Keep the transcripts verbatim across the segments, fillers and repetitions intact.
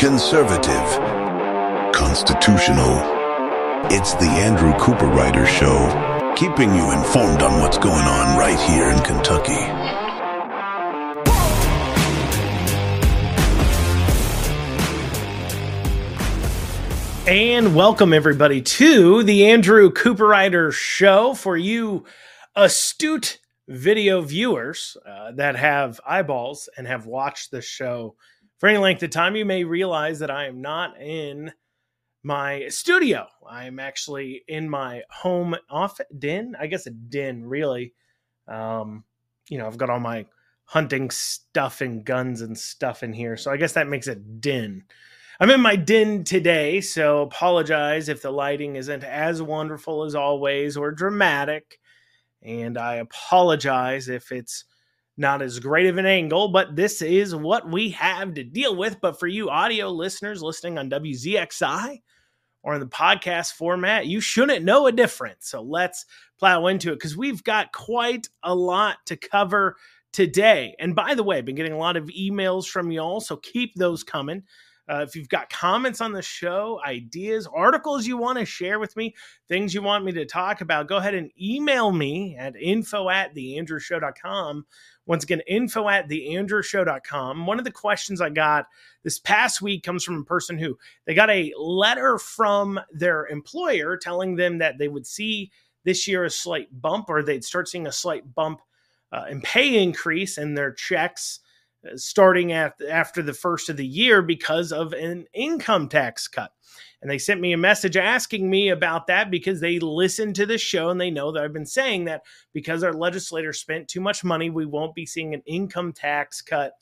Conservative, constitutional. It's the Andrew Cooprider Show, keeping you informed on what's going on right here in Kentucky. And welcome everybody to the Andrew Cooprider Show. For you astute video viewers uh, that have eyeballs and have watched the show for any length of time, you may realize that I am not in my studio. I am actually in my home office den. I guess a den, really. Um, you know, I've got all my hunting stuff and guns and stuff in here, so I guess that makes a den. I'm in my den today, so apologize if the lighting isn't as wonderful as always or dramatic. And I apologize if it's not as great of an angle, but this is what we have to deal with. But for you audio listeners listening on W Z X I or in the podcast format, you shouldn't know a difference. So let's plow into it because we've got quite a lot to cover today. And by the way, I've been getting a lot of emails from y'all, so keep those coming. Uh, if you've got comments on the show, ideas, articles you want to share with me, things you want me to talk about, go ahead and email me at info at the andrew show dot com. Once again, info at the andrew show dot com. One of the questions I got this past week comes from a person who they got a letter from their employer telling them that they would see this year a slight bump, or they'd start seeing a slight bump uh, in pay increase in their checks starting at, after the first of the year because of an income tax cut. And they sent me a message asking me about that because they listen to the show and they know that I've been saying that because our legislators spent too much money, we won't be seeing an income tax cut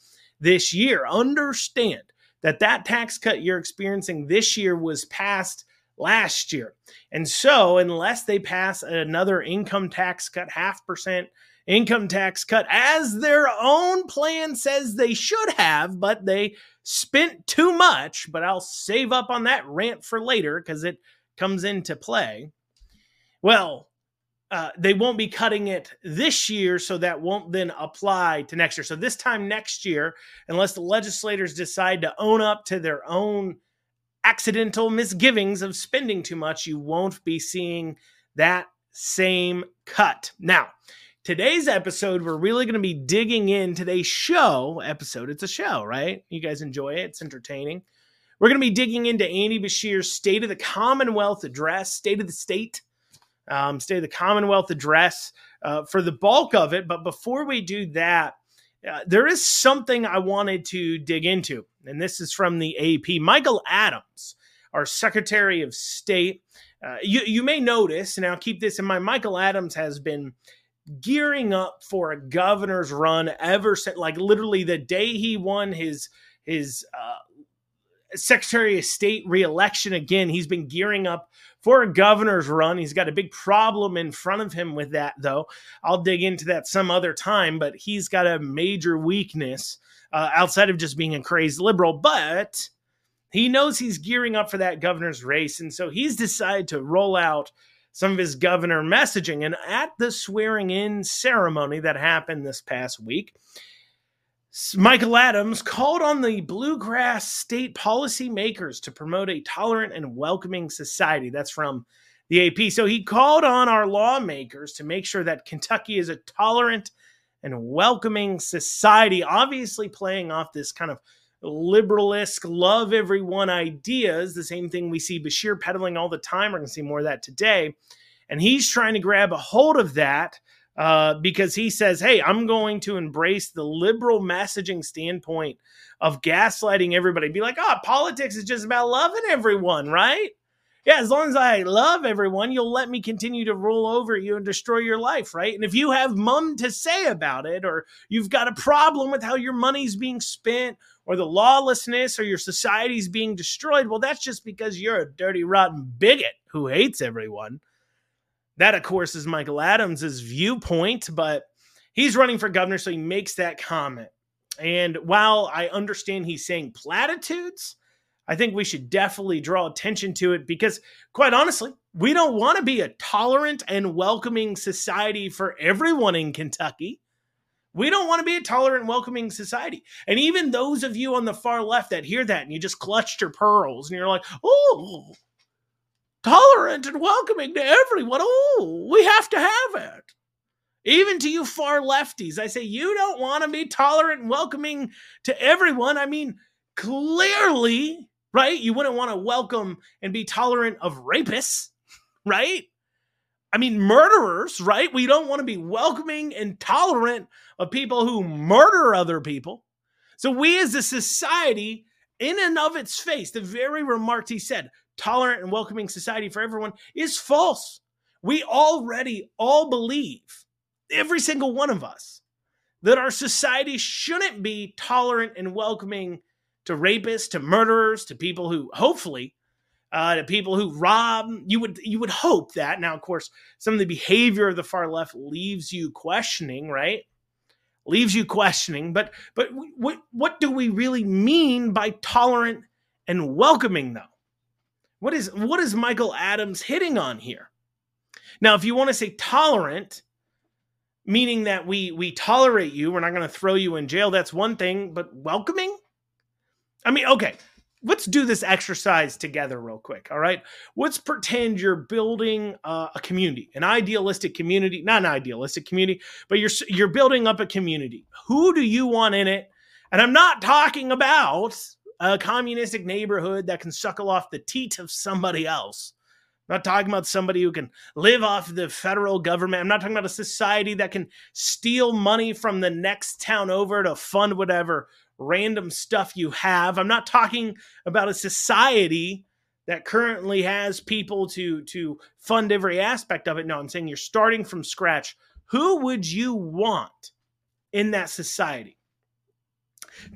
this year. Understand that that tax cut you're experiencing this year was passed last year. And so unless they pass another income tax cut, half percent income tax cut, as their own plan says they should have, but they spent too much. But I'll save up on that rant for later because it comes into play. Well, uh, they won't be cutting it this year, so that won't then apply to next year. So this time next year, unless the legislators decide to own up to their own accidental misgivings of spending too much, you won't be seeing that same cut. Now, today's episode, we're really going to be digging in today's show episode. It's a show, right? You guys enjoy it. It's entertaining. We're going to be digging into Andy Beshear's State of the Commonwealth address, State of the State, um, State of the Commonwealth address uh, for the bulk of it. But before we do that, uh, there is something I wanted to dig into, and this is from the A P. Michael Adams, our Secretary of State. Uh, you, you may notice, and I'll keep this in mind, Michael Adams has been gearing up for a governor's run ever since, like literally the day he won his his uh, Secretary of State reelection again. He's been gearing up for a governor's run. He's got a big problem in front of him with that, though. I'll dig into that some other time, but he's got a major weakness uh, outside of just being a crazed liberal. But he knows he's gearing up for that governor's race, and so he's decided to roll out some of his governor messaging. And at the swearing-in ceremony that happened this past week, Michael Adams called on the Bluegrass State policymakers to promote a tolerant and welcoming society. That's from the A P. So he called on our lawmakers to make sure that Kentucky is a tolerant and welcoming society, obviously playing off this kind of liberalist, love everyone ideas, the same thing we see Beshear peddling all the time. We're going to see more of that today. And he's trying to grab a hold of that uh, because he says, hey, I'm going to embrace the liberal messaging standpoint of gaslighting everybody. Be like, oh, politics is just about loving everyone, right? Yeah, as long as I love everyone, you'll let me continue to rule over you and destroy your life, right? And if you have mum to say about it, or you've got a problem with how your money's being spent, or the lawlessness, or your society's being destroyed, well, that's just because you're a dirty, rotten bigot who hates everyone. That, of course, is Michael Adams' viewpoint, but he's running for governor, so he makes that comment. And while I understand he's saying platitudes, I think we should definitely draw attention to it because, quite honestly, we don't want to be a tolerant and welcoming society for everyone in Kentucky. We don't want to be a tolerant, welcoming society. And even those of you on the far left that hear that and you just clutched your pearls and you're like, oh, tolerant and welcoming to everyone. Oh, we have to have it. Even to you far lefties, I say you don't want to be tolerant and welcoming to everyone. I mean, clearly, right? You wouldn't want to welcome and be tolerant of rapists, right? I mean, murderers, right? We don't want to be welcoming and tolerant of people who murder other people. So we as a society, in and of its face, the very remarks he said, tolerant and welcoming society for everyone, is false. We already all believe, every single one of us, that our society shouldn't be tolerant and welcoming to rapists, to murderers, to people who hopefully Uh, to people who rob. You would you would hope that. Now, of course, some of the behavior of the far left leaves you questioning, right? Leaves you questioning. But but what what do we really mean by tolerant and welcoming, though? What is what is Michael Adams hitting on here? Now, if you want to say tolerant, meaning that we we tolerate you, we're not going to throw you in jail. That's one thing. But welcoming? I mean, okay. Let's do this exercise together real quick, all right? Let's pretend you're building uh, a community, an idealistic community, not an idealistic community, but you're you're building up a community. Who do you want in it? And I'm not talking about a communistic neighborhood that can suckle off the teat of somebody else. I'm not talking about somebody who can live off the federal government. I'm not talking about a society that can steal money from the next town over to fund whatever random stuff you have. I'm not talking about a society that currently has people to, to fund every aspect of it. No, I'm saying you're starting from scratch. Who would you want in that society?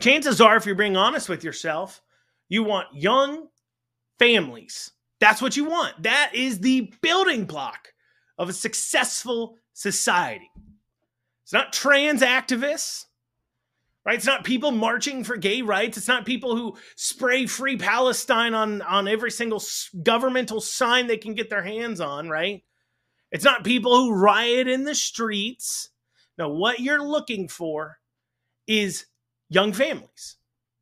Chances are, if you're being honest with yourself, you want young families. That's what you want. That is the building block of a successful society. It's not trans activists. Right? It's not people marching for gay rights. It's not people who spray Free Palestine on, on every single governmental sign they can get their hands on, right? It's not people who riot in the streets. No, what you're looking for is young families.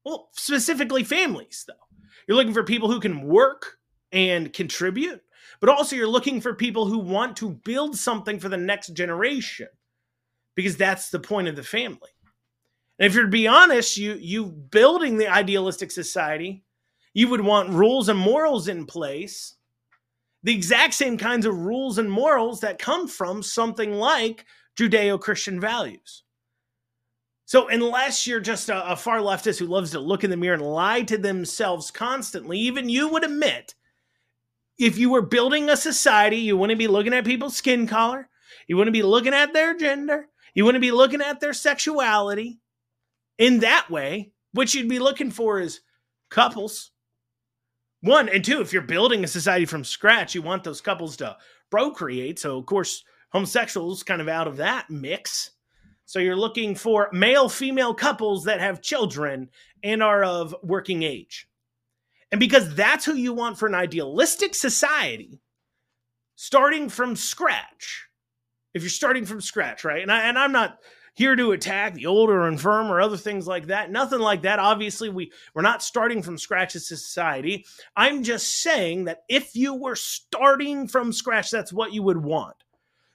Well, specifically families, though. You're looking for people who can work and contribute, but also you're looking for people who want to build something for the next generation, because that's the point of the family. And if you're to be honest, you you building the idealistic society, you would want rules and morals in place, the exact same kinds of rules and morals that come from something like Judeo-Christian values. So unless you're just a, a far leftist who loves to look in the mirror and lie to themselves constantly, even you would admit, if you were building a society, you wouldn't be looking at people's skin color, you wouldn't be looking at their gender, you wouldn't be looking at their sexuality. In that way, what you'd be looking for is couples. One, and two, if you're building a society from scratch, you want those couples to procreate. So, of course, homosexuals kind of out of that mix. So you're looking for male-female couples that have children and are of working age. And because that's who you want for an idealistic society, starting from scratch, if you're starting from scratch, right? And, I, and I'm not here to attack the old or infirm or other things like that. Nothing like that. Obviously, we, we're not starting from scratch as a society. I'm just saying that if you were starting from scratch, that's what you would want.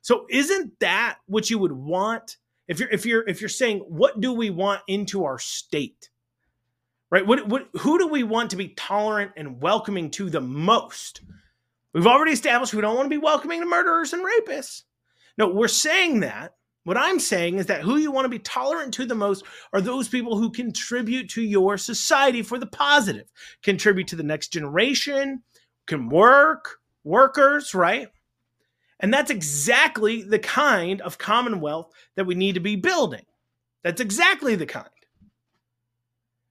So isn't that what you would want? If you're, if you're, if you're saying, what do we want into our state? Right? What, what, who do we want to be tolerant and welcoming to the most? We've already established we don't want to be welcoming to murderers and rapists. No, we're saying that. What I'm saying is that who you want to be tolerant to the most are those people who contribute to your society for the positive, contribute to the next generation, can work, workers, right? And that's exactly the kind of commonwealth that we need to be building. That's exactly the kind.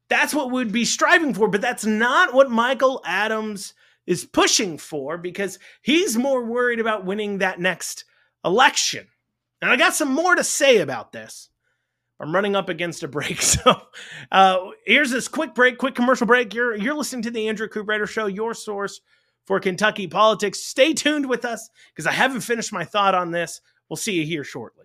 That's what we'd be striving for, but that's not what Michael Adams is pushing for, because he's more worried about winning that next election. And I got some more to say about this. I'm running up against a break. So uh, here's this quick break, quick commercial break. You're, you're listening to the Andrew Cooprider Show, your source for Kentucky politics. Stay tuned with us because I haven't finished my thought on this. We'll see you here shortly.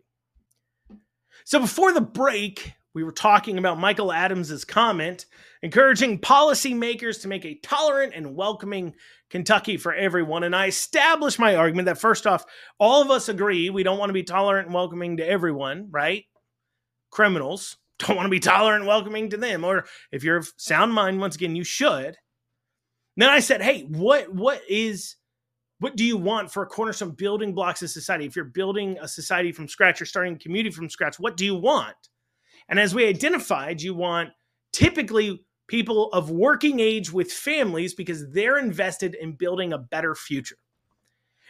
So before the break, we were talking about Michael Adams' comment encouraging policymakers to make a tolerant and welcoming Kentucky for everyone. And I established my argument that, first off, all of us agree we don't want to be tolerant and welcoming to everyone, right? Criminals don't want to be tolerant and welcoming to them. Or if you're of sound mind, once again, you should. And then I said, hey, what what is... what do you want for a cornerstone building blocks of society? If you're building a society from scratch, you're starting a community from scratch, what do you want? And as we identified, you want typically people of working age with families because they're invested in building a better future.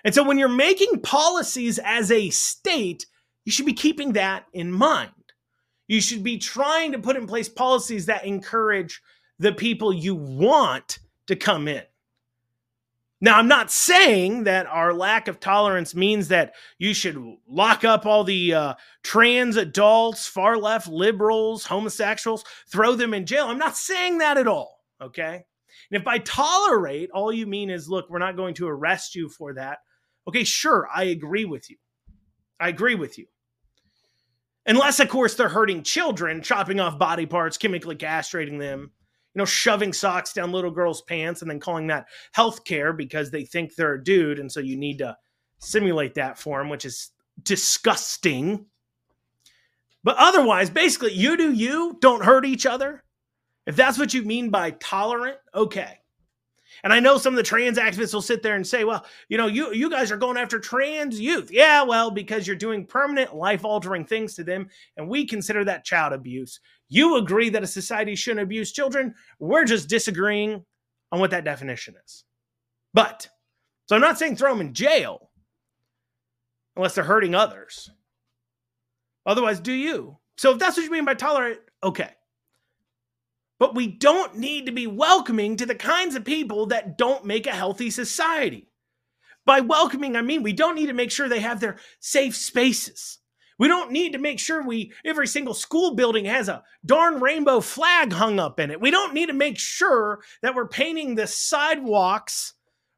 And so when you're making policies as a state, you should be keeping that in mind. You should be trying to put in place policies that encourage the people you want to come in. Now, I'm not saying that our lack of tolerance means that you should lock up all the uh, trans adults, far left liberals, homosexuals, throw them in jail. I'm not saying that at all, okay? And if by tolerate, all you mean is, look, we're not going to arrest you for that. Okay, sure, I agree with you. I agree with you. Unless, of course, they're hurting children, chopping off body parts, chemically castrating them. You know, shoving socks down little girls' pants and then calling that healthcare because they think they're a dude. And so you need to simulate that for them, which is disgusting. But otherwise, basically, you do you, don't hurt each other. If that's what you mean by tolerant, okay. And I know some of the trans activists will sit there and say, well, you know, you, you guys are going after trans youth. Yeah, well, because you're doing permanent life-altering things to them, and we consider that child abuse. You agree that a society shouldn't abuse children. We're just disagreeing on what that definition is. But, so I'm not saying throw them in jail unless they're hurting others. Otherwise, do you? So if that's what you mean by tolerant, okay. But we don't need to be welcoming to the kinds of people that don't make a healthy society. By welcoming, I mean we don't need to make sure they have their safe spaces. We don't need to make sure we every single school building has a darn rainbow flag hung up in it. We don't need to make sure that we're painting the sidewalks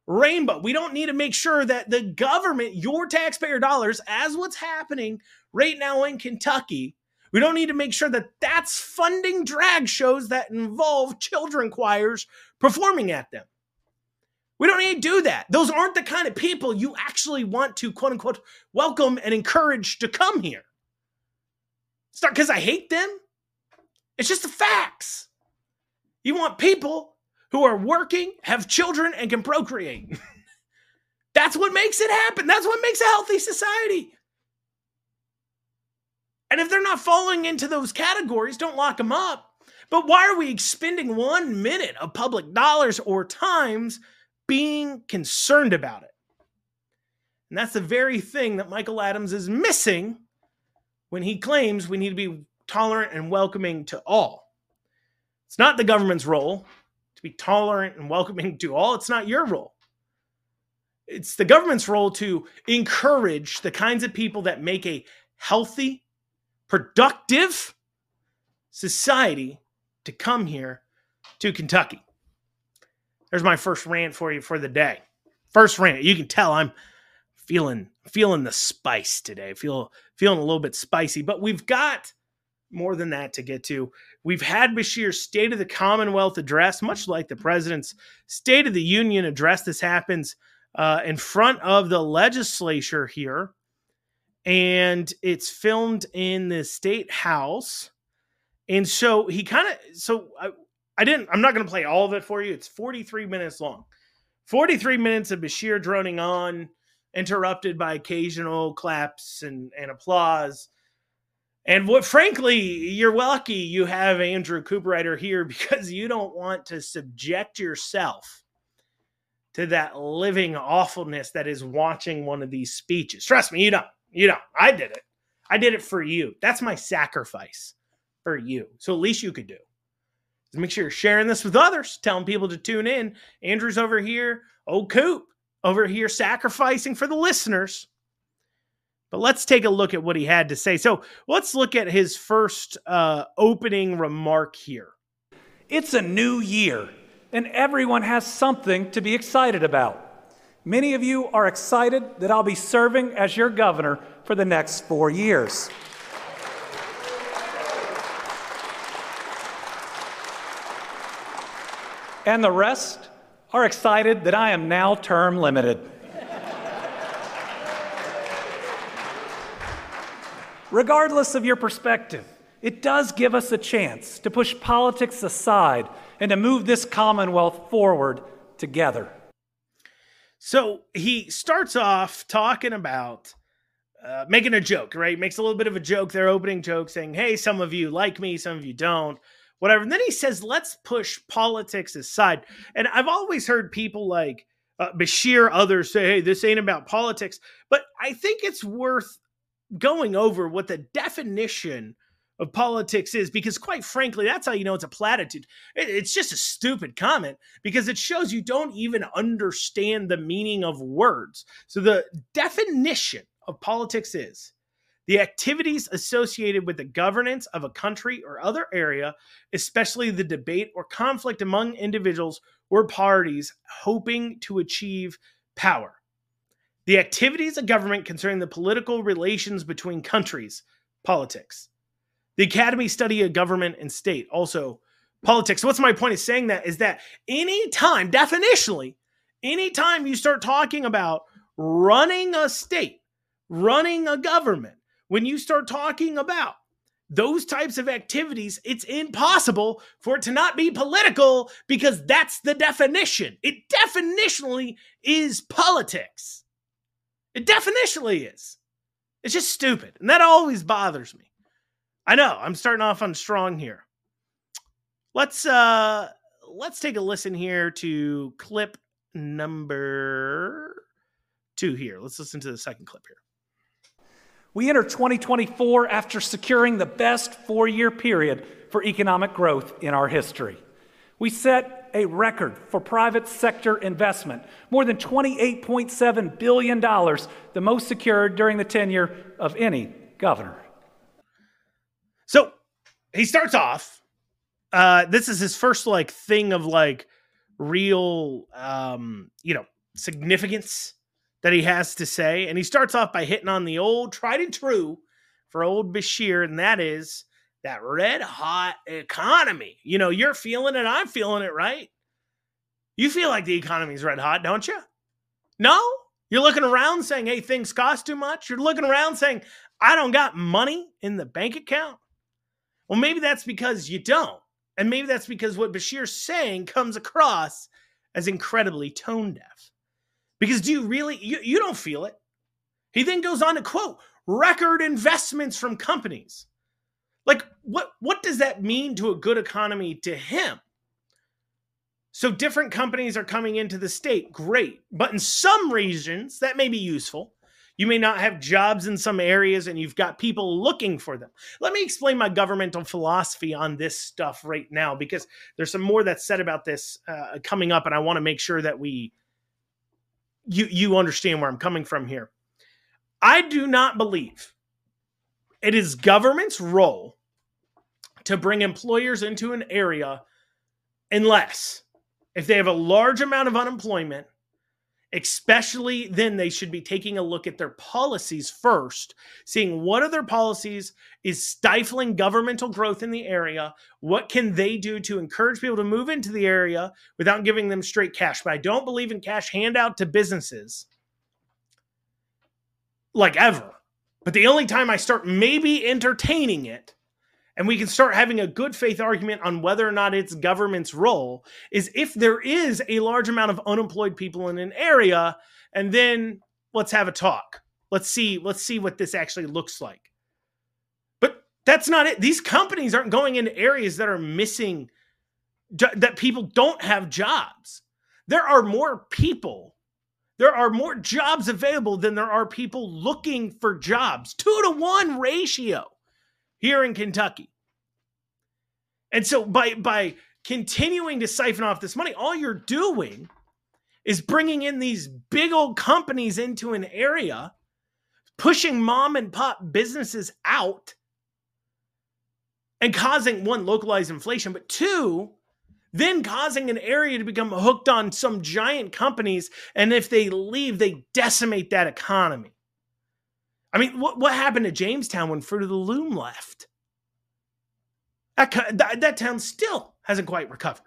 rainbow. We don't need to make sure that the government, your taxpayer dollars, as what's happening right now in Kentucky, we don't need to make sure that that's funding drag shows that involve children choirs performing at them. We don't need to do that. Those aren't the kind of people you actually want to, quote unquote, welcome and encourage to come here. It's not because I hate them. It's just the facts. You want people who are working, have children, and can procreate. That's what makes it happen. That's what makes a healthy society. And if they're not falling into those categories, don't lock them up. But why are we expending one minute of public dollars or times being concerned about it? And that's the very thing that Michael Adams is missing when he claims we need to be tolerant and welcoming to all. It's not the government's role to be tolerant and welcoming to all. It's not your role. It's the government's role to encourage the kinds of people that make a healthy, productive society to come here to Kentucky. There's my first rant for you for the day. First rant. You can tell I'm feeling feeling the spice today. Feel feeling a little bit spicy, but we've got more than that to get to. We've had Beshear's State of the Commonwealth address, much like the president's State of the Union address. This happens uh, in front of the legislature here. And it's filmed in the state house. And so he kind of, so I, I didn't, I'm not going to play all of it for you. It's forty-three minutes long, forty-three minutes of Beshear droning on, interrupted by occasional claps and, and applause. And what, frankly, you're lucky you have Andrew Cooprider here because you don't want to subject yourself to that living awfulness that is watching one of these speeches. Trust me, you don't. You know, I did it. I did it for you. That's my sacrifice for you. So at least you could do is make sure you're sharing this with others, telling people to tune in. Andrew's over here. Old Coop over here sacrificing for the listeners. But let's take a look at what he had to say. So let's look at his first uh, opening remark here. It's a new year, and everyone has something to be excited about. Many of you are excited that I'll be serving as your governor for the next four years. and the rest are excited that I am now term limited. Regardless of your perspective, it does give us a chance to push politics aside and to move this Commonwealth forward together. So he starts off talking about uh, making a joke, right? Makes a little bit of a joke, their opening joke, saying, hey, some of you like me, some of you don't, whatever. And then he says, let's push politics aside. And I've always heard people like uh, Beshear, others say, hey, this ain't about politics. But I think it's worth going over what the definition of politics is, because quite frankly, that's how you know it's a platitude. It's just a stupid comment because it shows you don't even understand the meaning of words. So the definition of politics is the activities associated with the governance of a country or other area, especially the debate or conflict among individuals or parties hoping to achieve power. The activities of government concerning the political relations between countries, politics. The Academy study of government and state, also politics. So what's my point of saying that is that anytime, definitionally, anytime you start talking about running a state, running a government, when you start talking about those types of activities, it's impossible for it to not be political because that's the definition. It definitionally is politics. It definitionally is. It's just stupid. And that always bothers me. I know I'm starting off on strong here. Let's uh, let's take a listen here to clip number two here. Let's listen to the second clip here. We enter twenty twenty-four after securing the best four-year period for economic growth in our history. We set a record for private sector investment, more than twenty-eight point seven billion dollars, the most secured during the tenure of any governor. So he starts off, uh, this is his first like thing of like real, um, you know, significance that he has to say. And he starts off by hitting on the old tried and true for old Beshear. And that is that red hot economy. You know, you're feeling it. I'm feeling it, right? You feel like the economy's red hot, don't you? No, you're looking around saying, hey, things cost too much. You're looking around saying, I don't got money in the bank account. Well, maybe that's because you don't. And maybe that's because what Beshear's saying comes across as incredibly tone deaf. Because do you really, you, you don't feel it. He then goes on to quote, record investments from companies. Like, what, what does that mean to a good economy to him? So different companies are coming into the state, great. But in some regions, that may be useful. You may not have jobs in some areas and you've got people looking for them. Let me explain my governmental philosophy on this stuff right now, because there's some more that's said about this uh, coming up. And I want to make sure that we, you, you understand where I'm coming from here. I do not believe it is government's role to bring employers into an area unless if they have a large amount of unemployment. Especially then they should be taking a look at their policies first, seeing what of their policies is stifling governmental growth in the area. What can they do to encourage people to move into the area without giving them straight cash? But I don't believe in cash handout to businesses like ever. But the only time I start maybe entertaining it, and we can start having a good faith argument on whether or not it's government's role, is if there is a large amount of unemployed people in an area, and then let's have a talk. Let's see, let's see what this actually looks like. But that's not it. These companies aren't going into areas that are missing, that people don't have jobs. There are more people. There are more jobs available than there are people looking for jobs. Two to one ratio. Here in Kentucky. And so by, by continuing to siphon off this money, all you're doing is bringing in these big old companies into an area, pushing mom and pop businesses out and causing, one, localized inflation, but two, then causing an area to become hooked on some giant companies. And if they leave, they decimate that economy. I mean, what, what happened to Jamestown when Fruit of the Loom left? That, that, that town still hasn't quite recovered.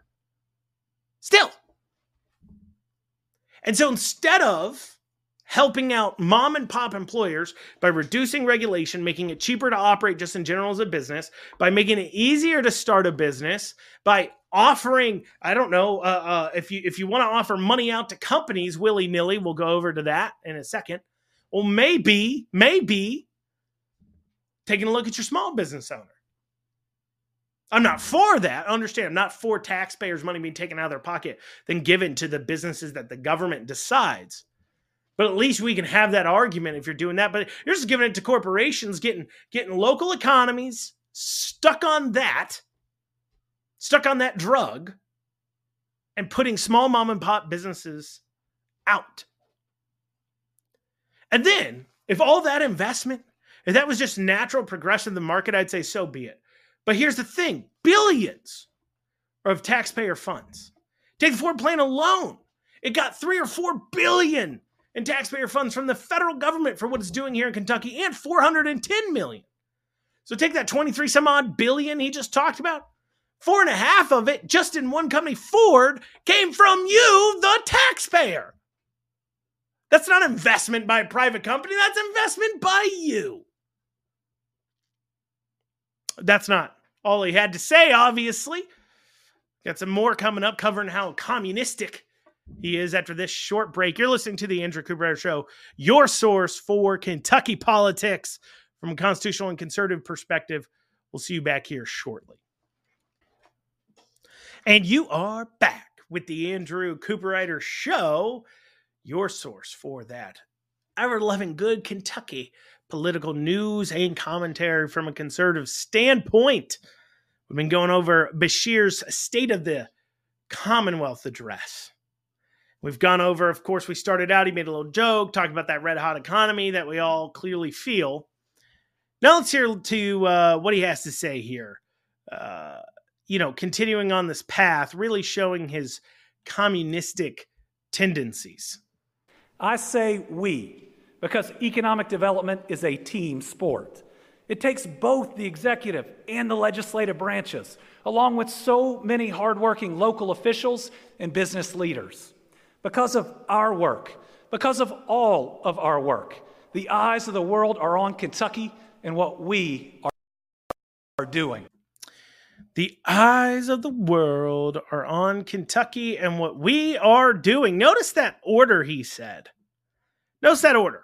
still. And so instead of helping out mom and pop employers by reducing regulation, making it cheaper to operate just in general as a business, by making it easier to start a business, by offering, I don't know, uh, uh, if you if you want to offer money out to companies willy-nilly, we'll go over to that in a second. Well, maybe, maybe taking a look at your small business owner. I'm not for that. Understand, I'm not for taxpayers' money being taken out of their pocket, then given to the businesses that the government decides. But at least we can have that argument if you're doing that. But you're just giving it to corporations, getting getting local economies stuck on that, stuck on that drug, and putting small mom and pop businesses out. And then, if all that investment, if that was just natural progression of the market, I'd say so be it. But here's the thing. Billions of taxpayer funds. Take the Ford plant alone. It got three or four billion in taxpayer funds from the federal government for what it's doing here in Kentucky, and four hundred ten million. So take that twenty-three some odd billion he just talked about. Four and a half of it, just in one company, Ford, came from you, the taxpayer. That's not investment by a private company. That's investment by you. That's not all he had to say, obviously. Got some more coming up, covering how communistic he is after this short break. You're listening to The Andrew Cooprider Show, your source for Kentucky politics from a constitutional and conservative perspective. We'll see you back here shortly. And you are back with The Andrew Cooprider Show, your source for that ever-loving good Kentucky political news and commentary from a conservative standpoint. We've been going over Beshear's State of the Commonwealth address. We've gone over, of course, we started out, he made a little joke, talked about that red-hot economy that we all clearly feel. Now let's hear to uh, what he has to say here. Uh, you know, continuing on this path, really showing his communistic tendencies. I say we, because economic development is a team sport. It takes both the executive and the legislative branches, along with so many hardworking local officials and business leaders. Because of our work, because of all of our work, the eyes of the world are on Kentucky and what we are doing. The eyes of the world are on Kentucky and what we are doing. Notice that order he said. Notice that order.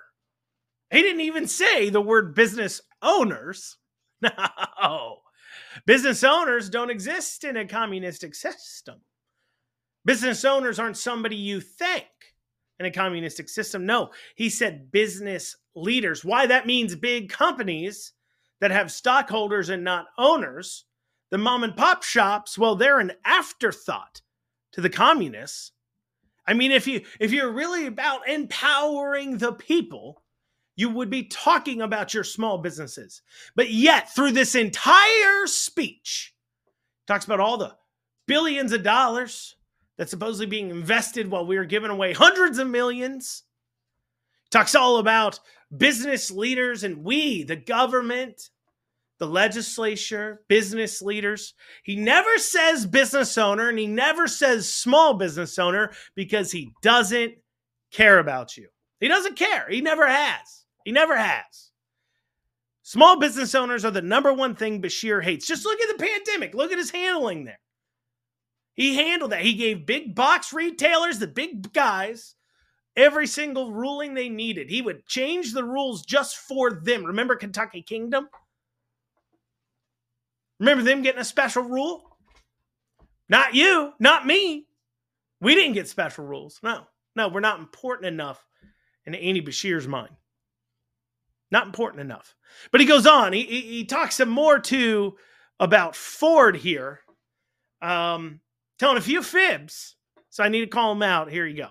He didn't even say the word business owners. No. Business owners don't exist in a communistic system. Business owners aren't somebody you think in a communistic system. No, he said business leaders. Why? That means big companies that have stockholders and not owners. The mom and pop shops, well, they're an afterthought to the communists. I mean, if you, if you're really about empowering the people, you would be talking about your small businesses. But yet, through this entire speech, talks about all the billions of dollars that's supposedly being invested while we are giving away hundreds of millions. Talks all about business leaders and we, the government, the legislature, business leaders. He never says business owner and he never says small business owner because he doesn't care about you. He doesn't care. He never has. He never has. Small business owners are the number one thing Beshear hates. Just look at the pandemic. Look at his handling there. He handled that. He gave big box retailers, the big guys, every single ruling they needed. He would change the rules just for them. Remember Kentucky Kingdom? Remember them getting a special rule? Not you, not me. We didn't get special rules. No, no, we're not important enough in Andy Beshear's mind. Not important enough. But he goes on. He, he, he talks some more, too, about Ford here. Um... Telling a few fibs, so I need to call them out. Here you go.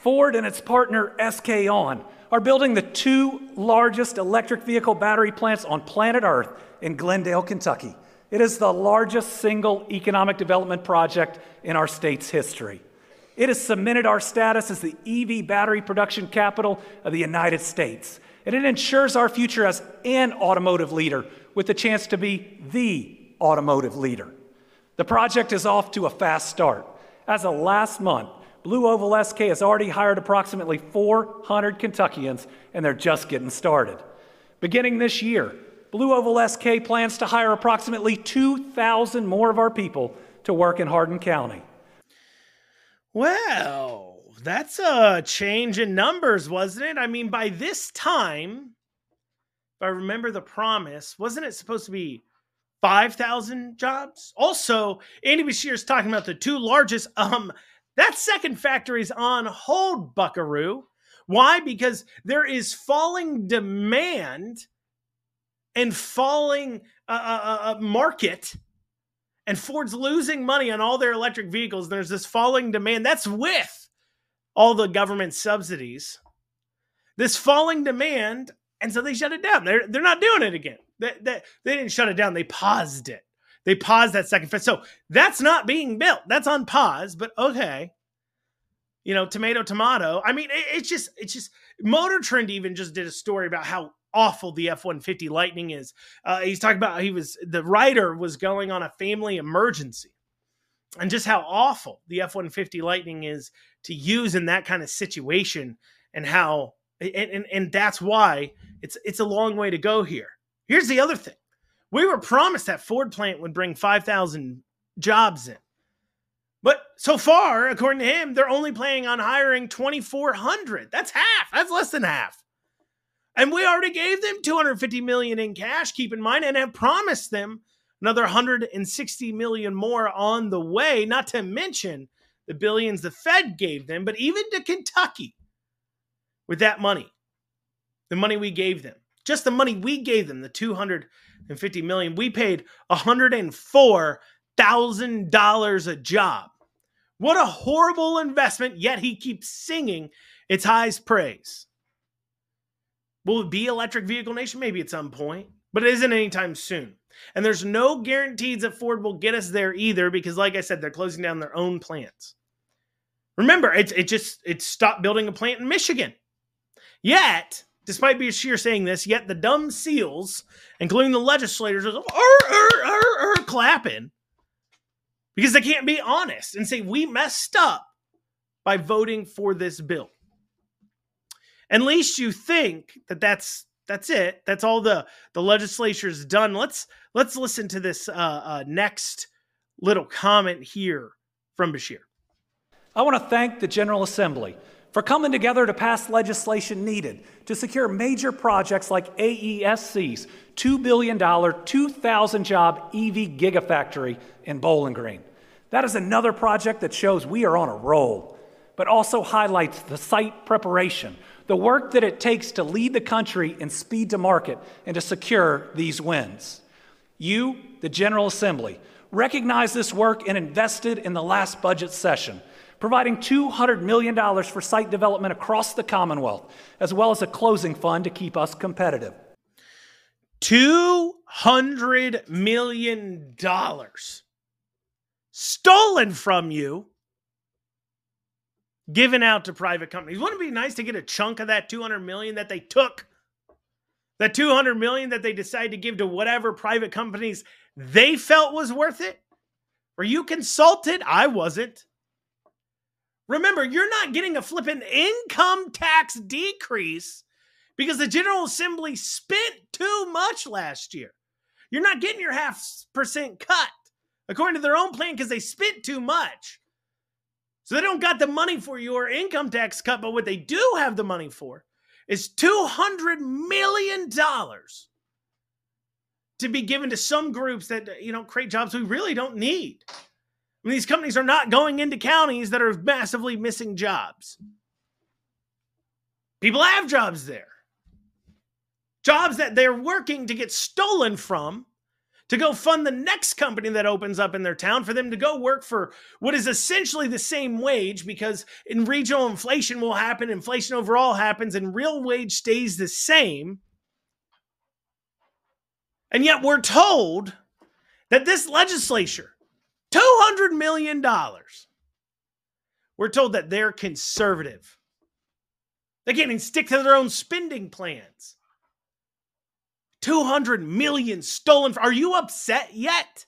Ford and its partner S K On are building the two largest electric vehicle battery plants on planet Earth in Glendale, Kentucky. It is the largest single economic development project in our state's history. It has cemented our status as the E V battery production capital of the United States. And it ensures our future as an automotive leader with a chance to be the automotive leader. The project is off to a fast start. As of last month, Blue Oval S K has already hired approximately four hundred Kentuckians, and they're just getting started. Beginning this year, Blue Oval S K plans to hire approximately two thousand more of our people to work in Hardin County. Well, that's a change in numbers, wasn't it? I mean, by this time, if I remember the promise, wasn't it supposed to be five thousand jobs? Also, Andy Beshear is talking about the two largest. Um, that second factory's on hold, buckaroo. Why? Because there is falling demand and falling uh, uh, market, and Ford's losing money on all their electric vehicles. There's this falling demand. That's with all the government subsidies. This falling demand, and so they shut it down. They're, they're not doing it again. That they, they, they didn't shut it down. They paused it. They paused that second phase. So that's not being built. That's on pause, but okay. You know, tomato, tomato. I mean, it, it's just, it's just, Motor Trend even just did a story about how awful the F one fifty Lightning is. Uh, he's talking about, he was, the writer was going on a family emergency and just how awful the F one fifty Lightning is to use in that kind of situation, and how, and, and, and that's why it's, it's a long way to go here. Here's the other thing. We were promised that Ford plant would bring five thousand jobs in. But so far, according to him, they're only planning on hiring twenty-four hundred. That's half. That's less than half. And we already gave them two hundred fifty million dollars in cash, keep in mind, and have promised them another one hundred sixty million dollars more on the way, not to mention the billions the Fed gave them, but even to Kentucky with that money, the money we gave them. Just the money we gave them, the two hundred fifty million dollars, we paid one hundred four thousand dollars a job. What a horrible investment, yet he keeps singing its highest praise. Will it be electric vehicle nation? Maybe at some point, but it isn't anytime soon. And there's no guarantees that Ford will get us there either, because like I said, they're closing down their own plants. Remember, it, it just it stopped building a plant in Michigan. Yet, despite Beshear saying this, yet the dumb seals, including the legislators, are, are, are, are clapping because they can't be honest and say, we messed up by voting for this bill. At least you think that that's, that's it. That's all the, the legislature's done. Let's, let's listen to this uh, uh, next little comment here from Beshear. I want to thank the General Assembly for coming together to pass legislation needed to secure major projects like A E S C's two billion dollars, two thousand job E V gigafactory in Bowling Green. That is another project that shows we are on a roll, but also highlights the site preparation, the work that it takes to lead the country in speed to market and to secure these wins. You, the General Assembly, recognized this work and invested in the last budget session, providing two hundred million dollars for site development across the Commonwealth, as well as a closing fund to keep us competitive. two hundred million dollars stolen from you, given out to private companies. Wouldn't it be nice to get a chunk of that two hundred million dollars that they took, that two hundred million dollars that they decided to give to whatever private companies they felt was worth it? Were you consulted? I wasn't. Remember, you're not getting a flippin' income tax decrease because the General Assembly spent too much last year. You're not getting your half percent cut according to their own plan because they spent too much. So they don't got the money for your income tax cut, but what they do have the money for is two hundred million dollars to be given to some groups that, you know, create jobs we really don't need. I mean, these companies are not going into counties that are massively missing jobs. People have jobs there. Jobs that they're working to get stolen from to go fund the next company that opens up in their town for them to go work for what is essentially the same wage, because in regional inflation will happen, inflation overall happens, and real wage stays the same. And yet we're told that this legislature, two hundred million dollars. We're told that they're conservative. They can't even stick to their own spending plans. two hundred million dollars stolen. Are you upset yet?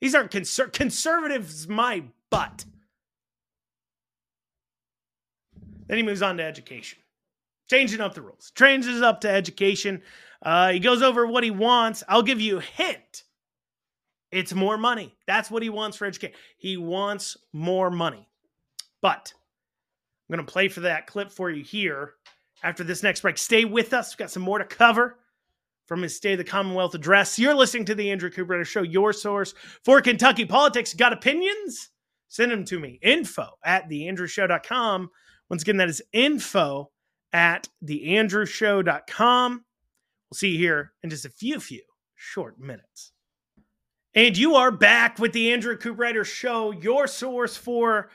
These aren't conser- conservatives, my butt. Then he moves on to education. Changing up the rules. Changes up to education. Uh, he goes over what he wants. I'll give you a hint. It's more money. That's what he wants for education. He wants more money. But I'm going to play for that clip for you here after this next break. Stay with us. We've got some more to cover from his State of the Commonwealth address. You're listening to the Andrew Cooprider Show, your source for Kentucky politics. Got opinions? Send them to me. info at the andrew show dot com. Once again, that is info at the andrew show dot com. We'll see you here in just a few, few short minutes. And you are back with the Andrew Cooprider Show, your source for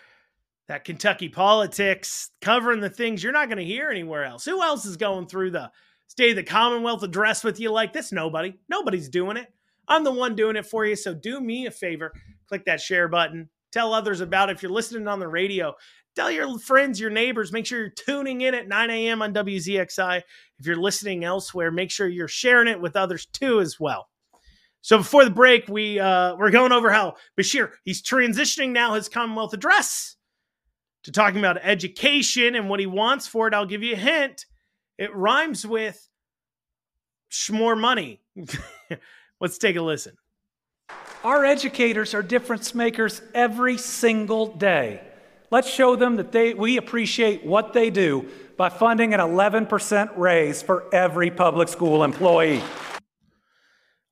that Kentucky politics, covering the things you're not going to hear anywhere else. Who else is going through the State of the Commonwealth address with you like this? Nobody. Nobody's doing it. I'm the one doing it for you, so do me a favor. Click that share button. Tell others about it. If you're listening on the radio, tell your friends, your neighbors. Make sure you're tuning in at nine a.m. on W Z X I. If you're listening elsewhere, make sure you're sharing it with others too as well. So before the break, we, uh, we're going over how Beshear, he's transitioning now his Commonwealth address to talking about education and what he wants for it. I'll give you a hint. It rhymes with more money. Let's take a listen. Our educators are difference makers every single day. Let's show them that they, we appreciate what they do by funding an eleven percent raise for every public school employee.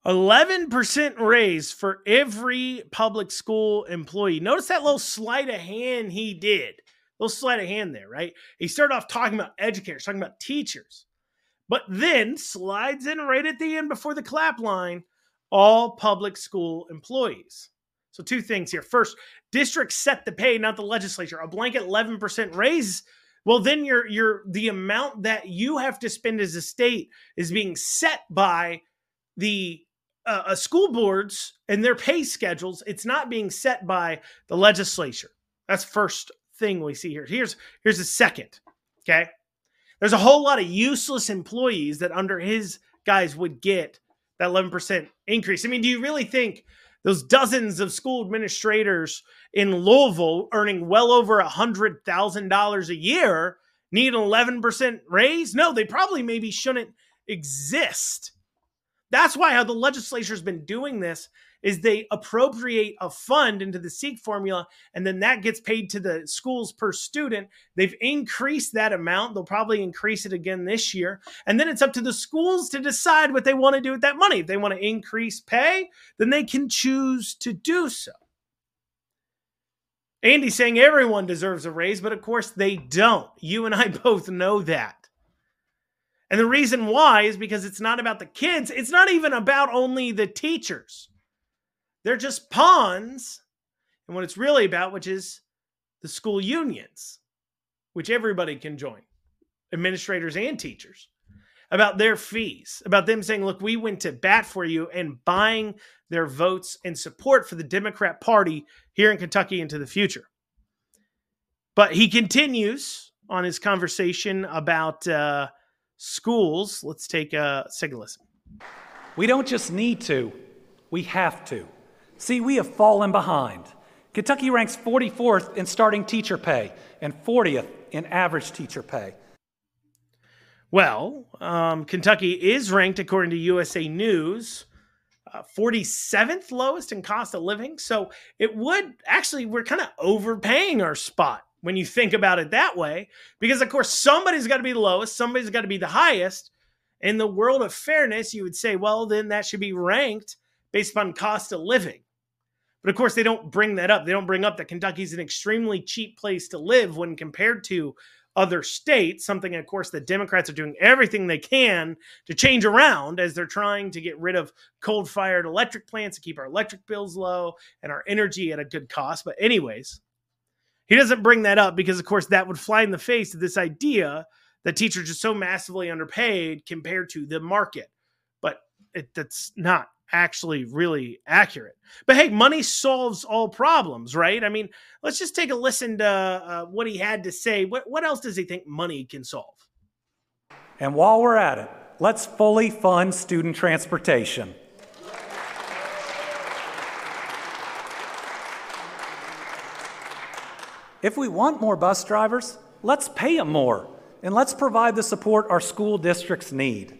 eleven percent raise for every public school employee. Notice that little sleight of hand he did. Little sleight of hand there, right? He started off talking about educators, talking about teachers, but then slides in right at the end before the clap line, all public school employees. So two things here. First, districts set the pay, not the legislature. A blanket eleven percent raise, well, then you're, you're, the amount that you have to spend as a state is being set by the Uh, school boards and their pay schedules. It's not being set by the legislature. That's the first thing we see here. Here's, here's the second, okay? There's a whole lot of useless employees that under his guys would get that eleven percent increase. I mean, do you really think those dozens of school administrators in Louisville earning well over one hundred thousand dollars a year need an eleven percent raise? No, they probably maybe shouldn't exist. That's why how the legislature's been doing this is they appropriate a fund into the SEEK formula, and then that gets paid to the schools per student. They've increased that amount. They'll probably increase it again this year. And then it's up to the schools to decide what they want to do with that money. If they want to increase pay, then they can choose to do so. Andy's saying everyone deserves a raise, but of course they don't. You and I both know that. And the reason why is because it's not about the kids. It's not even about only the teachers. They're just pawns. And what it's really about, which is the school unions, which everybody can join, administrators and teachers, about their fees, about them saying, look, we went to bat for you, and buying their votes and support for the Democrat Party here in Kentucky into the future. But he continues on his conversation about uh, schools. Let's take a, take a listen. We don't just need to, we have to. See, we have fallen behind. Kentucky ranks forty-fourth in starting teacher pay and fortieth in average teacher pay. Well, um, Kentucky is ranked, according to U S A News, uh, forty-seventh lowest in cost of living. So it would, actually, we're kind of overpaying our spot when you think about it that way, because of course, somebody's got to be the lowest, somebody's got to be the highest. In the world of fairness, you would say, well, then that should be ranked based upon cost of living. But of course, they don't bring that up. They don't bring up that Kentucky's an extremely cheap place to live when compared to other states, something, of course, the Democrats are doing everything they can to change around as they're trying to get rid of coal-fired electric plants to keep our electric bills low and our energy at a good cost. But anyways, he doesn't bring that up because, of course, that would fly in the face of this idea that teachers are so massively underpaid compared to the market. But it, that's not actually really accurate. But hey, money solves all problems, right? I mean, let's just take a listen to uh, what he had to say. What, what else does he think money can solve? And while we're at it, Let's fully fund student transportation. If we want more bus drivers, let's pay them more, and let's provide the support our school districts need.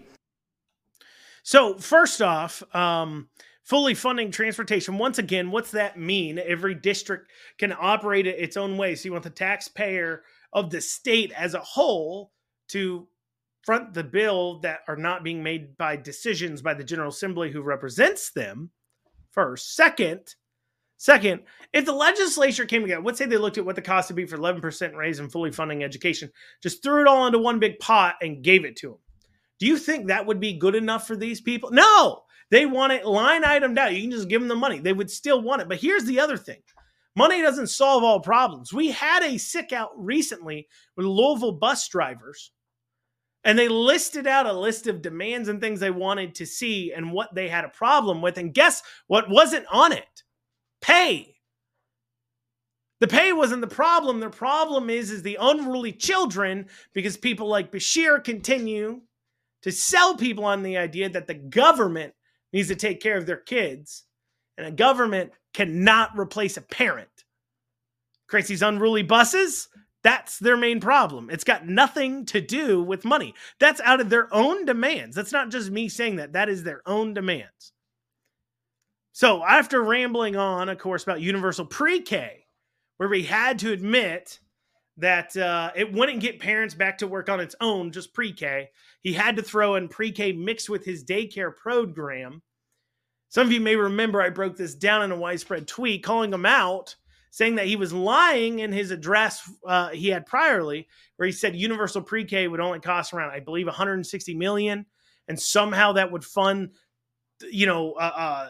So first off, um, fully funding transportation. Once again, what's that mean? Every district can operate it its own way. So you want the taxpayer of the state as a whole to front the bill that are not being made by decisions by the General Assembly who represents them first. Second, Second, if the legislature came together, let's say they looked at what the cost would be for eleven percent raise in fully funding education, just threw it all into one big pot and gave it to them. Do you think that would be good enough for these people? No, they want it line item down. You can just give them the money. They would still want it. But here's the other thing. Money doesn't solve all problems. We had a sick out recently with Louisville bus drivers, and they listed out a list of demands and things they wanted to see and what they had a problem with. And guess what wasn't on it? Pay. The pay wasn't the problem. The problem is, is the unruly children, because people like Beshear continue to sell people on the idea that the government needs to take care of their kids, and a government cannot replace a parent. Creates these unruly buses. That's their main problem. It's got nothing to do with money. That's out of their own demands. That's not just me saying that. That is their own demands. So after rambling on, of course, about universal pre-K, where we had to admit that uh, it wouldn't get parents back to work on its own, just pre-K, he had to throw in pre-K mixed with his daycare program. Some of you may remember I broke this down in a widespread tweet calling him out, saying that he was lying in his address uh, he had priorly, where he said universal pre-K would only cost around, I believe, one hundred sixty million dollars, and somehow that would fund, you know, uh, uh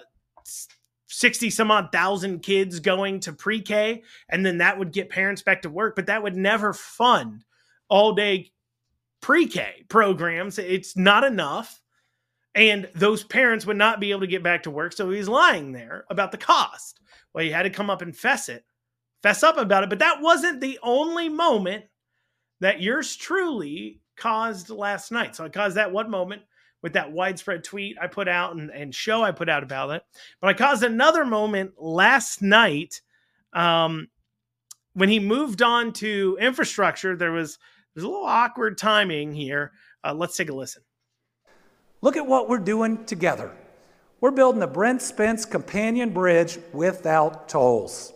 sixty some odd thousand kids going to pre-K, and then that would get parents back to work, but that would never fund all day pre-K programs. It's not enough. And those parents would not be able to get back to work. So he's lying there about the cost. Well, he had to come up and fess it, fess up about it. But that wasn't the only moment that yours truly caused last night. So I caused that one moment with that widespread tweet I put out and, and show I put out about it. But I caused another moment last night um, when he moved on to infrastructure. There was, there was a little awkward timing here. Uh, let's take a listen. Look at what we're doing together. We're building the Brent Spence Companion Bridge without tolls.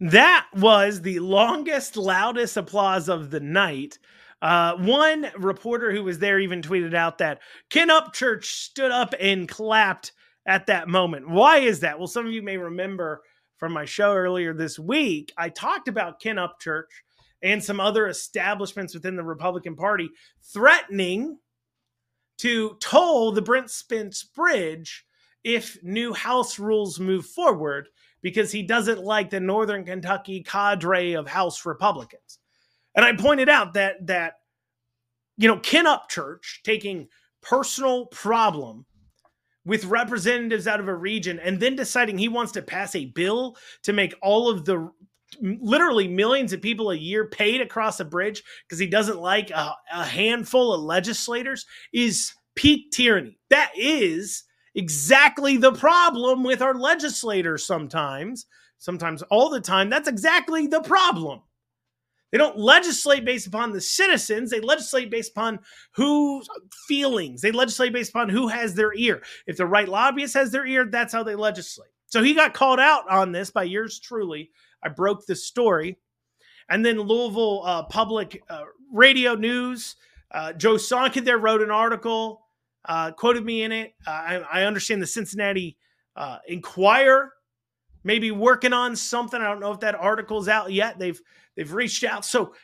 That was the longest, loudest applause of the night. Uh, one reporter who was there even tweeted out that Ken Upchurch stood up and clapped at that moment. Why is that? Well, some of you may remember from my show earlier this week, I talked about Ken Upchurch and some other establishments within the Republican Party threatening to toll the Brent Spence Bridge if new House rules move forward, because he doesn't like the Northern Kentucky cadre of House Republicans. And I pointed out that, that you know, Ken Upchurch taking personal problem with representatives out of a region and then deciding he wants to pass a bill to make all of the literally millions of people a year paid across a bridge because he doesn't like a, a handful of legislators is peak tyranny. That is exactly the problem with our legislators sometimes, sometimes all the time. That's exactly the problem. They don't legislate based upon the citizens. They legislate based upon whose feelings. They legislate based upon who has their ear. If the right lobbyist has their ear, that's how they legislate. So he got called out on this by yours truly. I broke the story. And then Louisville uh, Public uh, Radio News, uh, Joe Sonka there wrote an article. Uh, quoted me in it. Uh, I, I understand the Cincinnati uh, Inquirer may be working on something. I don't know if that article's out yet. They've they've reached out. So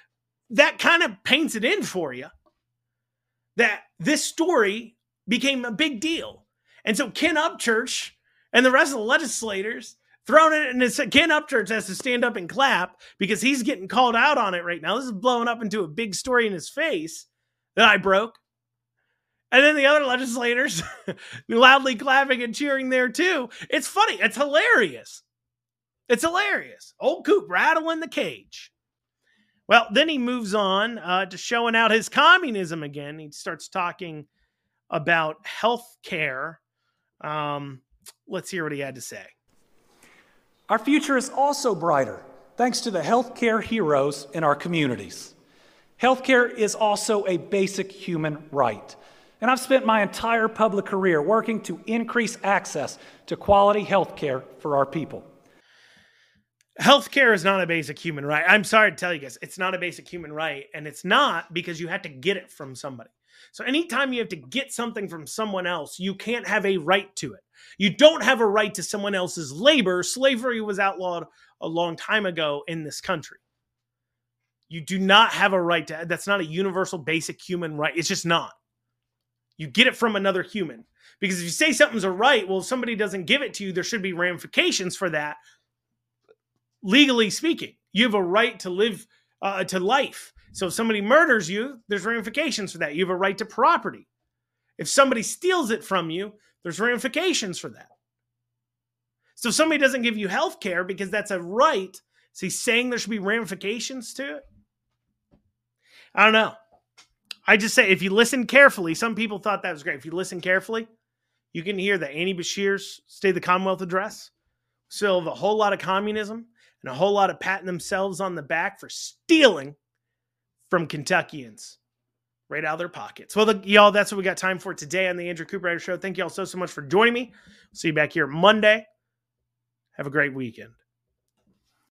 that kind of paints it in for you that this story became a big deal. And so Ken Upchurch and the rest of the legislators thrown it, and it's, Ken Upchurch has to stand up and clap because he's getting called out on it right now. This is blowing up into a big story in his face that I broke. And then the other legislators loudly clapping and cheering there too. It's funny. It's hilarious. It's hilarious. Old Coop rattling the cage. Well, then he moves on uh, to showing out his communism again. He starts talking about health care. Um, let's hear what he had to say. Our future is also brighter thanks to the healthcare heroes in our communities. Healthcare is also a basic human right. And I've spent my entire public career working to increase access to quality healthcare for our people. Healthcare is not a basic human right. I'm sorry to tell you guys, it's not a basic human right. And it's not because you had to get it from somebody. So anytime you have to get something from someone else, you can't have a right to it. You don't have a right to someone else's labor. Slavery was outlawed a long time ago in this country. You do not have a right to, that's not a universal basic human right. It's just not. You get it from another human. Because if you say something's a right, well, if somebody doesn't give it to you, there should be ramifications for that. Legally speaking, you have a right to live, uh, to life. So if somebody murders you, there's ramifications for that. You have a right to property. If somebody steals it from you, there's ramifications for that. So if somebody doesn't give you health care because that's a right, is he saying there should be ramifications to it? I don't know. I just say, if you listen carefully, some people thought that was great. If you listen carefully, you can hear that Andy Beshear's State of the Commonwealth address. Still have a whole lot of communism and a whole lot of patting themselves on the back for stealing from Kentuckians. Right out of their pockets. Well, the, y'all, that's what we got time for today on the Andrew Cooprider Show. Thank y'all so, so much for joining me. See you back here Monday. Have a great weekend.